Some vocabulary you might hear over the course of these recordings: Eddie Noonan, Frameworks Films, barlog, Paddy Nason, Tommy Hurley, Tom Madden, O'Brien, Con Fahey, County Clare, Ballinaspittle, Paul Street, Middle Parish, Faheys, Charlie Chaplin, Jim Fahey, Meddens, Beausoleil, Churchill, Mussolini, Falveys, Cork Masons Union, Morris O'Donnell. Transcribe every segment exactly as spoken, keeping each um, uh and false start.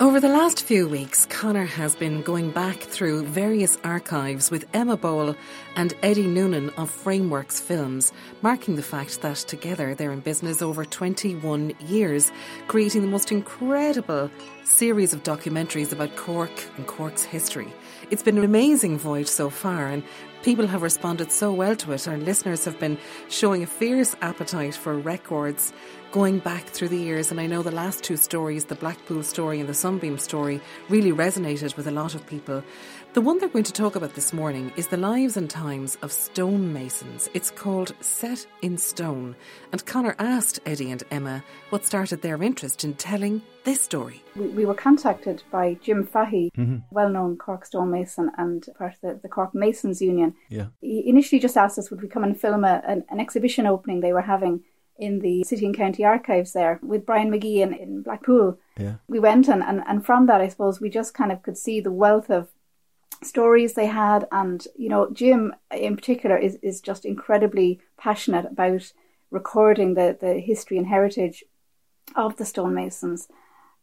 Over the last few weeks, Conor has been going back through various archives with Emma Boyle and Eddie Noonan of Frameworks Films, marking the fact that together they're in business over twenty-one years, creating the most incredible series of documentaries about Cork and Cork's history. It's been an amazing voyage so far, and people have responded so well to it. Our listeners have been showing a fierce appetite for records going back through the years, and I know the last two stories, the Blackpool story and the Sunbeam story, really resonated with a lot of people. The one they're going to talk about this morning is the lives and times of stonemasons. It's called Set in Stone, and Conor asked Eddie and Emma what started their interest in telling this story. We, we were contacted by Jim Fahey, mm-hmm. well-known Cork stonemason and part of the, the Cork Masons Union. Yeah. He initially just asked us would we come and film a, an, an exhibition opening they were having in the City and County Archives there with Brian McGee in, in Blackpool. Yeah. We went and, and, and from that, I suppose, we just kind of could see the wealth of stories they had. And, you know, Jim in particular is, is just incredibly passionate about recording the, the history and heritage of the stonemasons.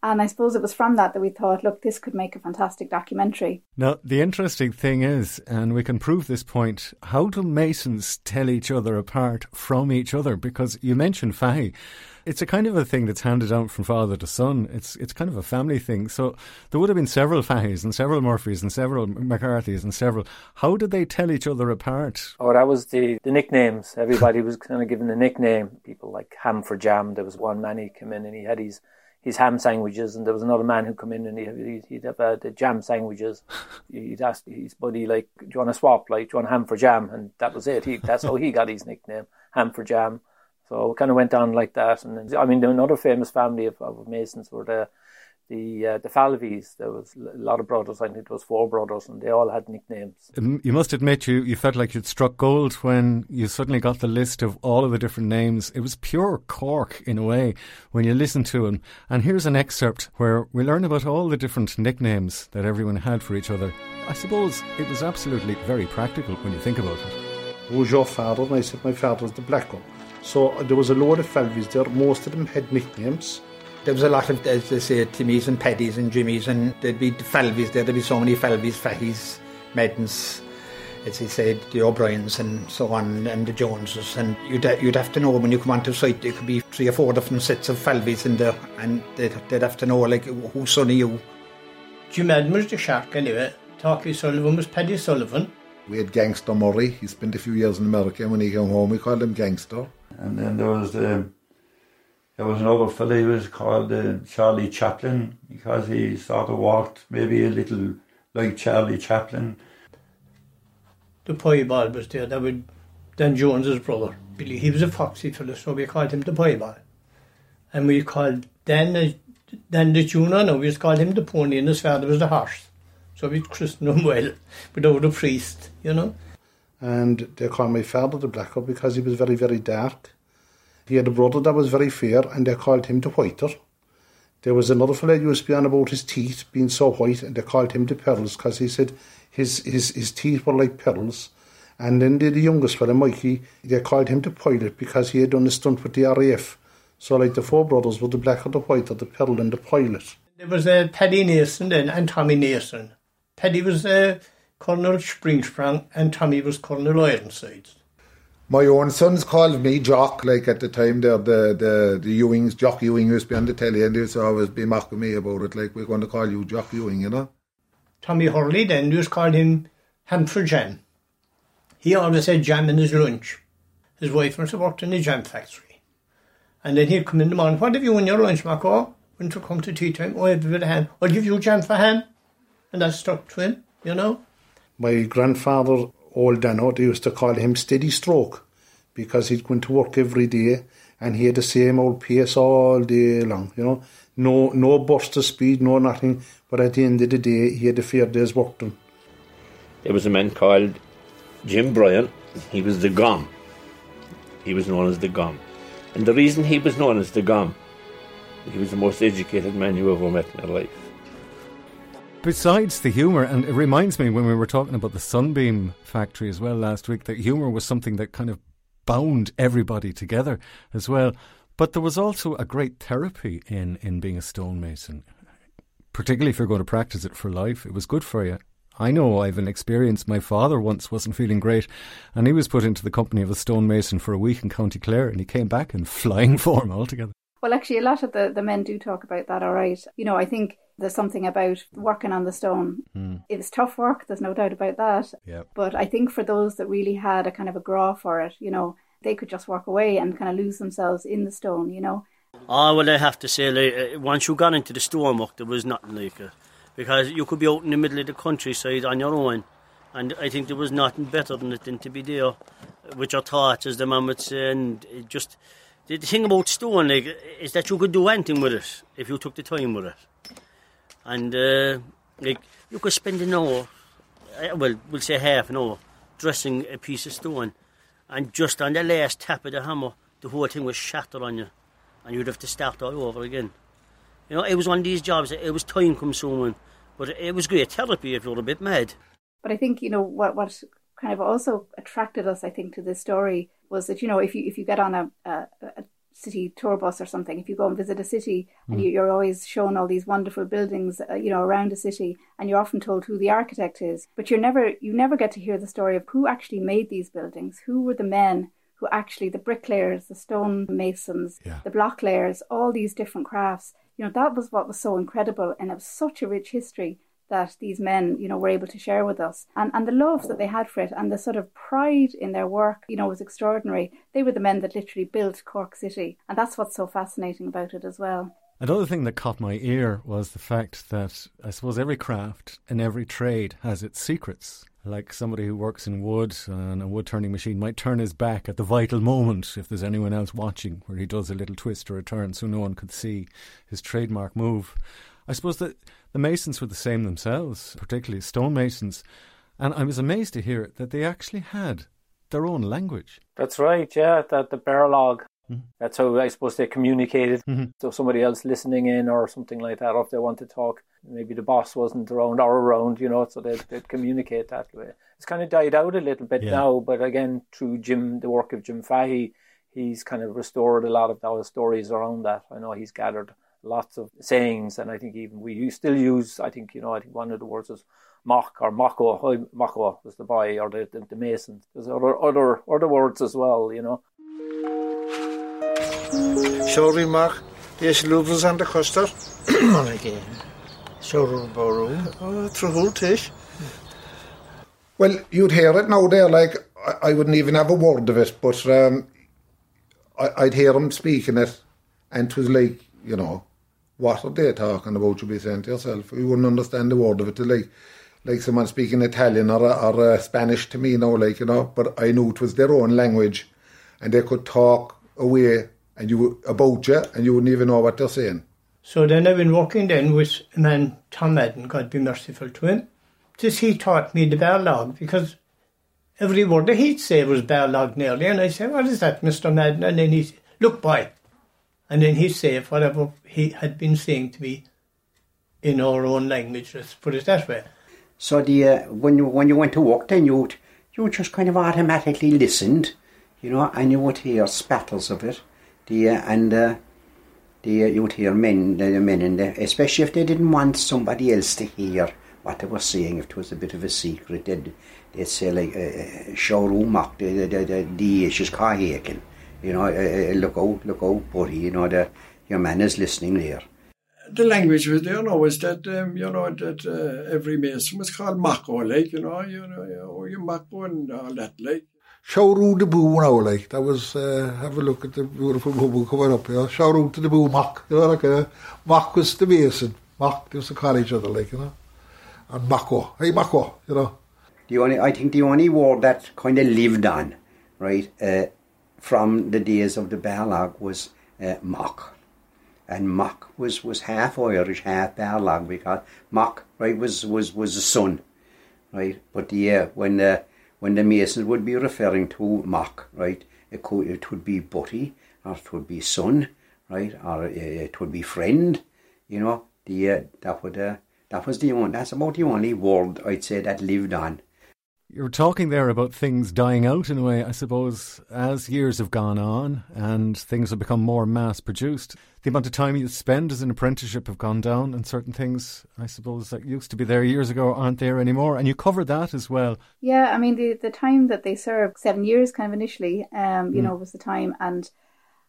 And I suppose it was from that that we thought, look, this could make a fantastic documentary. Now, the interesting thing is, and we can prove this point, how do masons tell each other apart from each other? Because you mentioned Fahey. It's a kind of a thing that's handed down from father to son. It's it's kind of a family thing. So there would have been several Faheys and several Murphys and several McCarthys and several. How did they tell each other apart? Oh, that was the, the nicknames. Everybody was kind of given a nickname. People like Ham for Jam. There was one man, he came in and he had his... his ham sandwiches, and there was another man who come in and he'd, he'd have uh, the jam sandwiches. He'd ask his buddy, like, do you want to swap? Like, do you want ham for jam? And that was it. He, that's how he got his nickname, Ham for Jam. So it kind of went on like that. And then, I mean, another famous family of, of masons were the the uh, the Falveys. There was a lot of brothers. I think it was four brothers, and they all had nicknames. You must admit you, you felt like you'd struck gold when you suddenly got the list of all of the different names. It was pure Cork, in a way, when you listen to them. And here's an excerpt where we learn about all the different nicknames that everyone had for each other. I suppose it was absolutely very practical when you think about it. Who's your father? And I said, my father's the black one. So there was a load of Falveys there. Most of them had nicknames. There was a lot of, as they say, Timmys and Paddies and Jimmies, and there'd be the Falveys there, there'd be so many Falveys, Faheys, Meddens, as he said, the O'Briens and so on, and the Joneses, and you'd you'd have to know when you come onto site, there could be three or four different sets of Falveys in there, and they'd, they'd have to know, like, whose son are you? Jim was the shark anyway, Tarky Sullivan was Paddy Sullivan. We had Gangster Murray, he spent a few years in America, and when he came home we called him Gangster. And then there was the... There was another fellow, he was called uh, Charlie Chaplin, because he sort of walked maybe a little like Charlie Chaplin. The Piebald was there, that would Dan Jones's brother, Billy. He was a foxy fellow, so we called him the Piebald. And we called Dan, Dan the Tuner, no, we just called him the pony, and his father was the horse. So we christened him well, without a priest, you know. And they called my father the Blacker because he was very, very dark. He had a brother that was very fair, and they called him the Whiter. There was another fellow who used to be on about his teeth being so white, and they called him the Pearls, because he said his, his, his teeth were like pearls. And then the, the youngest fellow, Mikey, they called him the Pilot, because he had done a stunt with the R A F. So like the four brothers were the Blacker, the Whiter, the Pearl and the Pilot. There was uh, Paddy Nason then, and Tommy Nason. Paddy was uh, Colonel Springsprang, and Tommy was Colonel Ironsides. My own sons called me Jock, like at the time there, the, the, the Ewings, Jock Ewing used to be on the telly and they used to always be mocking me about it, like, we're going to call you Jock Ewing, you know. Tommy Hurley then used to call him Hamper Jam. He always had jam in his lunch. His wife must have worked in a jam factory. And then he'd come in the morning, what have you in your lunch, Marco? When it come to tea time, oh, I have a bit of ham. I'll give you jam for ham. And that stuck to him, you know. My grandfather, old Dano, they used to call him Steady Stroke because he'd go to work every day and he had the same old pace all day long, you know. No no burst of speed, no nothing. But at the end of the day, he had a fair day's work done. There was a man called Jim Bryant. He was the Gom. He was known as the Gom. And the reason he was known as the Gom, he was the most educated man you ever met in your life. Besides the humour, and it reminds me when we were talking about the Sunbeam factory as well last week, that humour was something that kind of bound everybody together as well. But there was also a great therapy in, in being a stonemason, particularly if you're going to practice it for life. It was good for you. I know I've an experience. My father once wasn't feeling great and he was put into the company of a stonemason for a week in County Clare and he came back in flying form altogether. Well, actually, a lot of the, the men do talk about that, all right. You know, I think there's something about working on the stone. Mm. It was tough work, there's no doubt about that. Yep. But I think for those that really had a kind of a graw for it, you know, they could just walk away and kind of lose themselves in the stone, you know. Oh, well, I have to say, like, once you got into the stone work, there was nothing like it. Because you could be out in the middle of the countryside on your own. And I think there was nothing better than it than to be there with your thoughts, as the man would say, and it just... The thing about stone, like, is that you could do anything with it if you took the time with it. And, uh, like, you could spend an hour, well, we'll say half an hour, dressing a piece of stone. And just on the last tap of the hammer, the whole thing was shattered on you. And you'd have to start all over again. You know, it was one of these jobs, it was time-consuming. But it was great therapy if you were a bit mad. But I think, you know, what what kind of also attracted us, I think, to this story was that, you know, if you if you get on a, a, a city tour bus or something, if you go and visit a city and you, you're always shown all these wonderful buildings, uh, you know, around a city, and you're often told who the architect is, but you're never, you never get to hear the story of who actually made these buildings, who were the men who actually, the bricklayers, the stone masons, yeah. the block layers, all these different crafts. You know, that was what was so incredible, and it was such a rich history that these men, you know, were able to share with us. And and the love that they had for it and the sort of pride in their work, you know, was extraordinary. They were the men that literally built Cork City. And that's what's so fascinating about it as well. Another thing that caught my ear was the fact that I suppose every craft and every trade has its secrets. Like somebody who works in wood and a wood-turning machine might turn his back at the vital moment if there's anyone else watching, where he does a little twist or a turn so no one could see his trademark move. I suppose that the masons were the same themselves, particularly stonemasons, and I was amazed to hear that they actually had their own language. That's right, yeah, that the barlog. Mm-hmm. That's how I suppose they communicated. Mm-hmm. So somebody else listening in or something like that, or if they want to talk, maybe the boss wasn't around or around, you know, so they'd, they'd communicate that way. It's kind of died out a little bit yeah. now, but again, through Jim, the work of Jim Fahey, he's kind of restored a lot of those stories around that. I know he's gathered lots of sayings, and I think even we still use, I think, you know, I think one of the words is mock or mocko. Mocko was the boy or the, the, the mason. There's other, other other words as well, you know. Sorry, Mark. There's Lubens and the Custer. On again. Sorry, Borrow. Oh, Trahultish. Well, you'd hear it now there, like, I, I wouldn't even have a word of it, but um, I, I'd hear him speaking it, and it was like, you know, what are they talking about, you'd be saying to yourself? You wouldn't understand the word of it. Like like someone speaking Italian or, or uh, Spanish to me now, like, you know, but I knew it was their own language and they could talk away and you about you and you wouldn't even know what they're saying. So then I've been working then with a man, Tom Madden, God be merciful to him. This he taught me the barlog because every word that he'd say was barlog nearly, and I said, what is that, Mister Madden? And then he said, look, boy. And then he'd say whatever he had been saying to me in our own language, let's put it that way. So the uh, when you when you went to work then you you just kind of automatically listened, you know, and you would hear spattles of it, the uh, and uh, the uh, you would hear men the men in there, especially if they didn't want somebody else to hear what they were saying, if it was a bit of a secret, they'd, they'd say like, Showroom, the the the is carhaken, you know, uh, look out, look out, buddy, you know, the, your man is listening there. The language was, you know, was that, um, you know, that uh, every mason was called Mako, like, you know, you know, oh, you Mako and all that, like. Showroom the boo now, like, that was, uh, have a look at the beautiful boo coming up, you know, Showroom to the boo, Mach, you know, like, uh, Mach was the mason, Mach, they used to call each other, like, you know, and Mako, hey, Mako, you know. The only, I think the only word that kind of lived on, right, uh, from the days of the barlog was uh, Mach. And Mach was, was half Irish, half barlog, because Mach, right, was, was, was the son, right? But yeah, when the when the masons would be referring to Mach, right, it could, it would be buddy, or it would be son, right, or uh, it would be friend, you know. The uh, that would uh, that was the one. That's about the only word I'd say that lived on. You're talking there about things dying out in a way, I suppose, as years have gone on and things have become more mass-produced. The amount of time you spend as an apprenticeship have gone down, and certain things, I suppose, that used to be there years ago aren't there anymore. And you cover that as well. Yeah, I mean, the, the time that they served, seven years kind of initially, um, you mm. know, was the time. And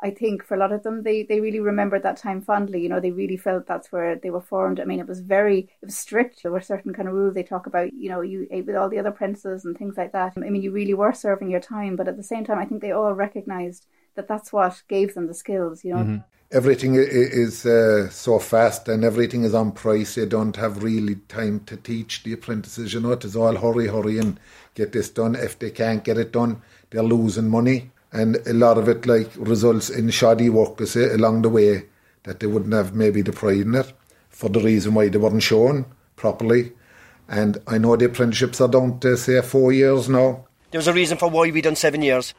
I think for a lot of them, they, they really remembered that time fondly. You know, they really felt that's where they were formed. I mean, it was very it was strict. There were certain kind of rules they talk about, you know, you ate with all the other apprentices and things like that. I mean, you really were serving your time. But at the same time, I think they all recognised that that's what gave them the skills, you know. Mm-hmm. Everything is uh, so fast and everything is on price. You don't have really time to teach the apprentices, you know. It is all hurry, hurry and get this done. If they can't get it done, they're losing money. And a lot of it, like, results in shoddy work, you see, along the way, that they wouldn't have maybe the pride in it for the reason why they weren't shown properly. And I know the apprenticeships are down to, say, four years now. There was a reason for why we done seven years.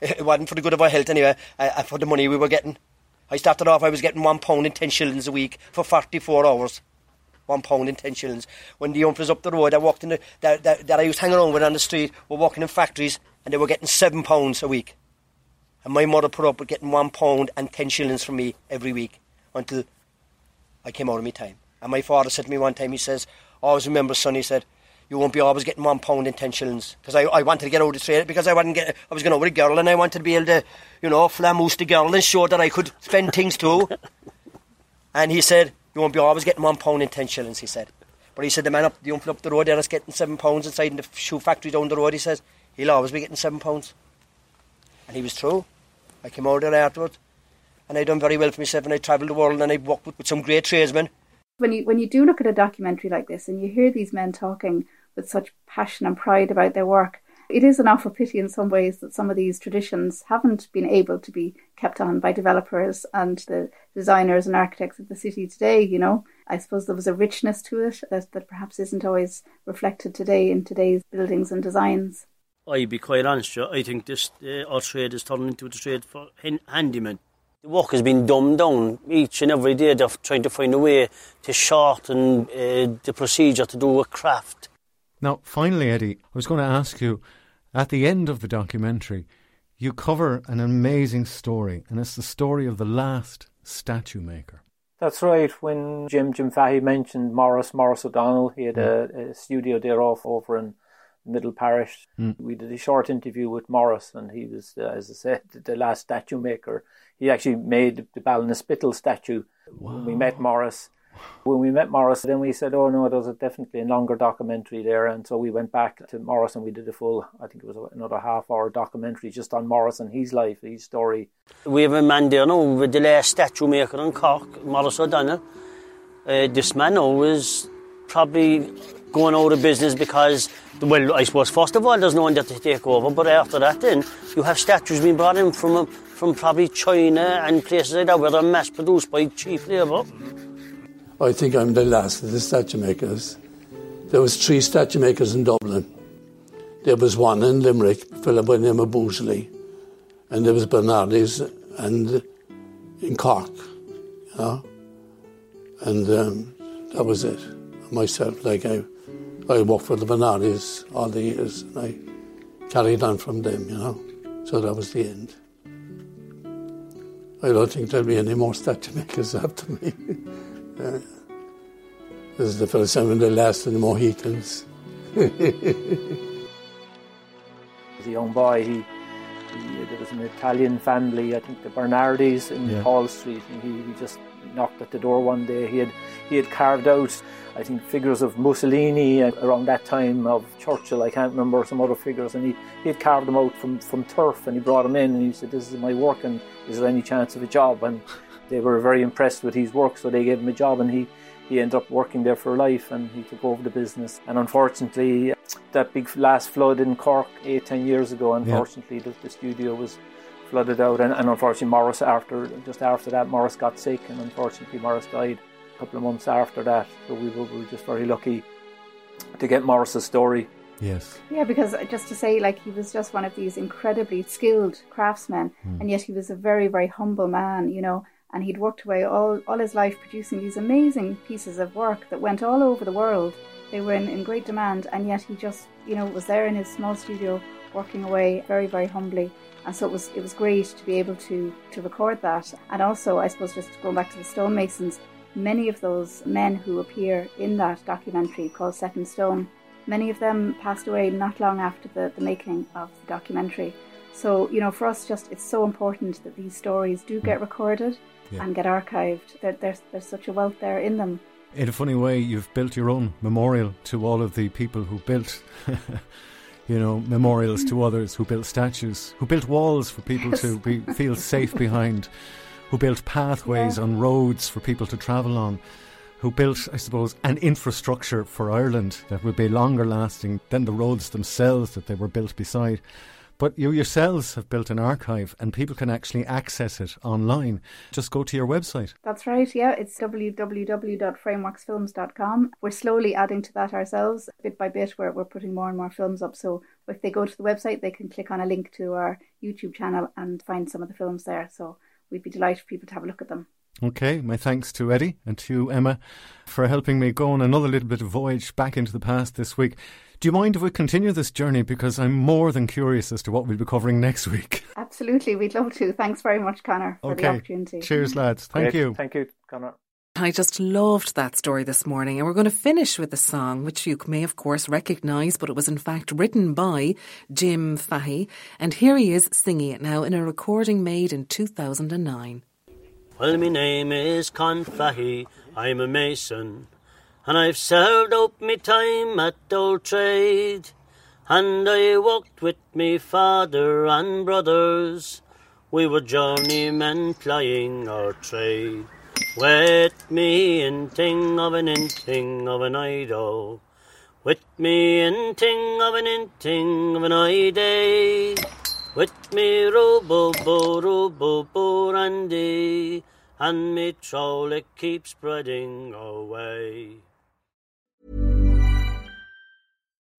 It wasn't for the good of our health, anyway, uh, for the money we were getting. I started off, I was getting one pound and ten shillings a week for forty-four hours. One pound and ten shillings. When the umpers up the road, I walked in the, that, that, that I was hanging on with on the street, were working in factories, and they were getting seven pounds a week. And my mother put up with getting one pound and ten shillings from me every week until I came out of my time. And my father said to me one time, he says, I always remember, son, he said, you won't be always getting one pound and ten shillings. Because I, I wanted to get out of the trade, because I wasn't get, I was going out with a girl, and I wanted to be able to, you know, flamoose the girl and show that I could spend things too. And he said, you won't be always getting one pound and ten shillings, he said. But he said, the man up the uncle up the road there is getting seven pounds inside in the shoe factory down the road, he says, he'll always be getting seven pounds. And he was true. I came out there afterwards, and I done very well for myself, and I travelled the world, and I worked with, with some great tradesmen. When you when you do look at a documentary like this, and you hear these men talking with such passion and pride about their work, it is an awful pity in some ways that some of these traditions haven't been able to be kept on by developers and the designers and architects of the city today, you know. I suppose there was a richness to it that, that perhaps isn't always reflected today in today's buildings and designs. I'll be quite honest, I think this uh, our trade is turning into a trade for hand- handymen. The work has been dumbed down. Each and every day they're trying to find a way to shorten uh, the procedure to do a craft. Now, finally, Eddie, I was going to ask you, at the end of the documentary, you cover an amazing story, and it's the story of the last statue maker. That's right. When Jim Jim Fahey mentioned Morris, Morris O'Donnell, he had mm. a, a studio there off over in Middle Parish. Mm. We did a short interview with Morris, and he was, uh, as I said, the last statue maker. He actually made the Ballinaspittle statue. Wow. When we met Morris. When we met Morris, then we said, oh no, there's definitely a longer documentary there. And so we went back to Morris and we did a full, I think it was another half hour documentary just on Morris and his life, his story. We have a man there now with the last statue maker in Cork, Morris O'Donnell. Uh, this man now was probably going out of business because, well, I suppose first of all there's no one there to take over, but after that then you have statues being brought in from, from probably China and places like that where they're mass produced by cheap labour. I think I'm the last of the statue makers. There was three statue makers in Dublin. There was one in Limerick, a fellow by the name of Beausoleil, and there was Bernardis and in Cork, you know? And um, that was it. Myself, like I, I worked for the Bernardis all the years, and I carried on from them, you know. So that was the end. I don't think there'll be any more statue makers after me. Uh, This is the first and the last of the Mohicans. As a young boy, he, he, there was an Italian family, I think the Bernardis in yeah. Paul Street, and he, he just knocked at the door one day. He had he had carved out, I think, figures of Mussolini and around that time of Churchill, I can't remember, some other figures, and he, he had carved them out from, from turf, and he brought them in, and he said, this is my work, and is there any chance of a job? And they were very impressed with his work, so they gave him a job, and he He ended up working there for life, and he took over the business. And unfortunately, that big last flood in Cork eight, ten years ago, unfortunately, yeah. the, the studio was flooded out. And, and unfortunately, Morris, after just after that, Morris got sick, and unfortunately, Morris died a couple of months after that. So we were, we were just very lucky to get Morris's story. Yes. Yeah, because just to say, like, he was just one of these incredibly skilled craftsmen, mm. and yet he was a very, very humble man, you know. And he'd worked away all, all his life producing these amazing pieces of work that went all over the world. They were in, in great demand, and yet he just, you know, was there in his small studio working away very, very humbly. And so it was it was great to be able to, to record that. And also, I suppose, just going back to the stonemasons, many of those men who appear in that documentary called Set in Stone, many of them passed away not long after the, the making of the documentary. So, you know, for us, just it's so important that these stories do get recorded. Yeah. And get archived. There, there's, there's such a wealth there in them. In a funny way, you've built your own memorial to all of the people who built, you know, memorials to others, who built statues, who built walls for people yes. to be, feel safe behind, who built pathways yeah. on roads for people to travel on, who built, I suppose, an infrastructure for Ireland that would be longer lasting than the roads themselves that they were built beside. But you yourselves have built an archive, and people can actually access it online. Just go to your website. That's right, yeah. It's w w w dot frameworks films dot com. We're slowly adding to that ourselves. Bit by bit, we're, we're putting more and more films up. So if they go to the website, they can click on a link to our YouTube channel and find some of the films there. So we'd be delighted for people to have a look at them. Okay, my thanks to Eddie and to you, Emma, for helping me go on another little bit of voyage back into the past this week. Do you mind if we continue this journey? Because I'm more than curious as to what we'll be covering next week. Absolutely, we'd love to. Thanks very much, Conor, for okay. the opportunity. Cheers, lads. Thank Great. you. Thank you, Conor. I just loved that story this morning, and we're going to finish with a song which you may of course recognise, but it was in fact written by Jim Fahey, and here he is singing it now in a recording made in two thousand nine. Well, my name is Con Fahey, I'm a mason, and I've served out me time at old trade, and I worked with me father and brothers. We were journeymen plying our trade. With me in ting of an in ting of an idol, with me in ting of an in ting of an idol. With me robo bo robo bo randy, and me trowel it keeps spreading away.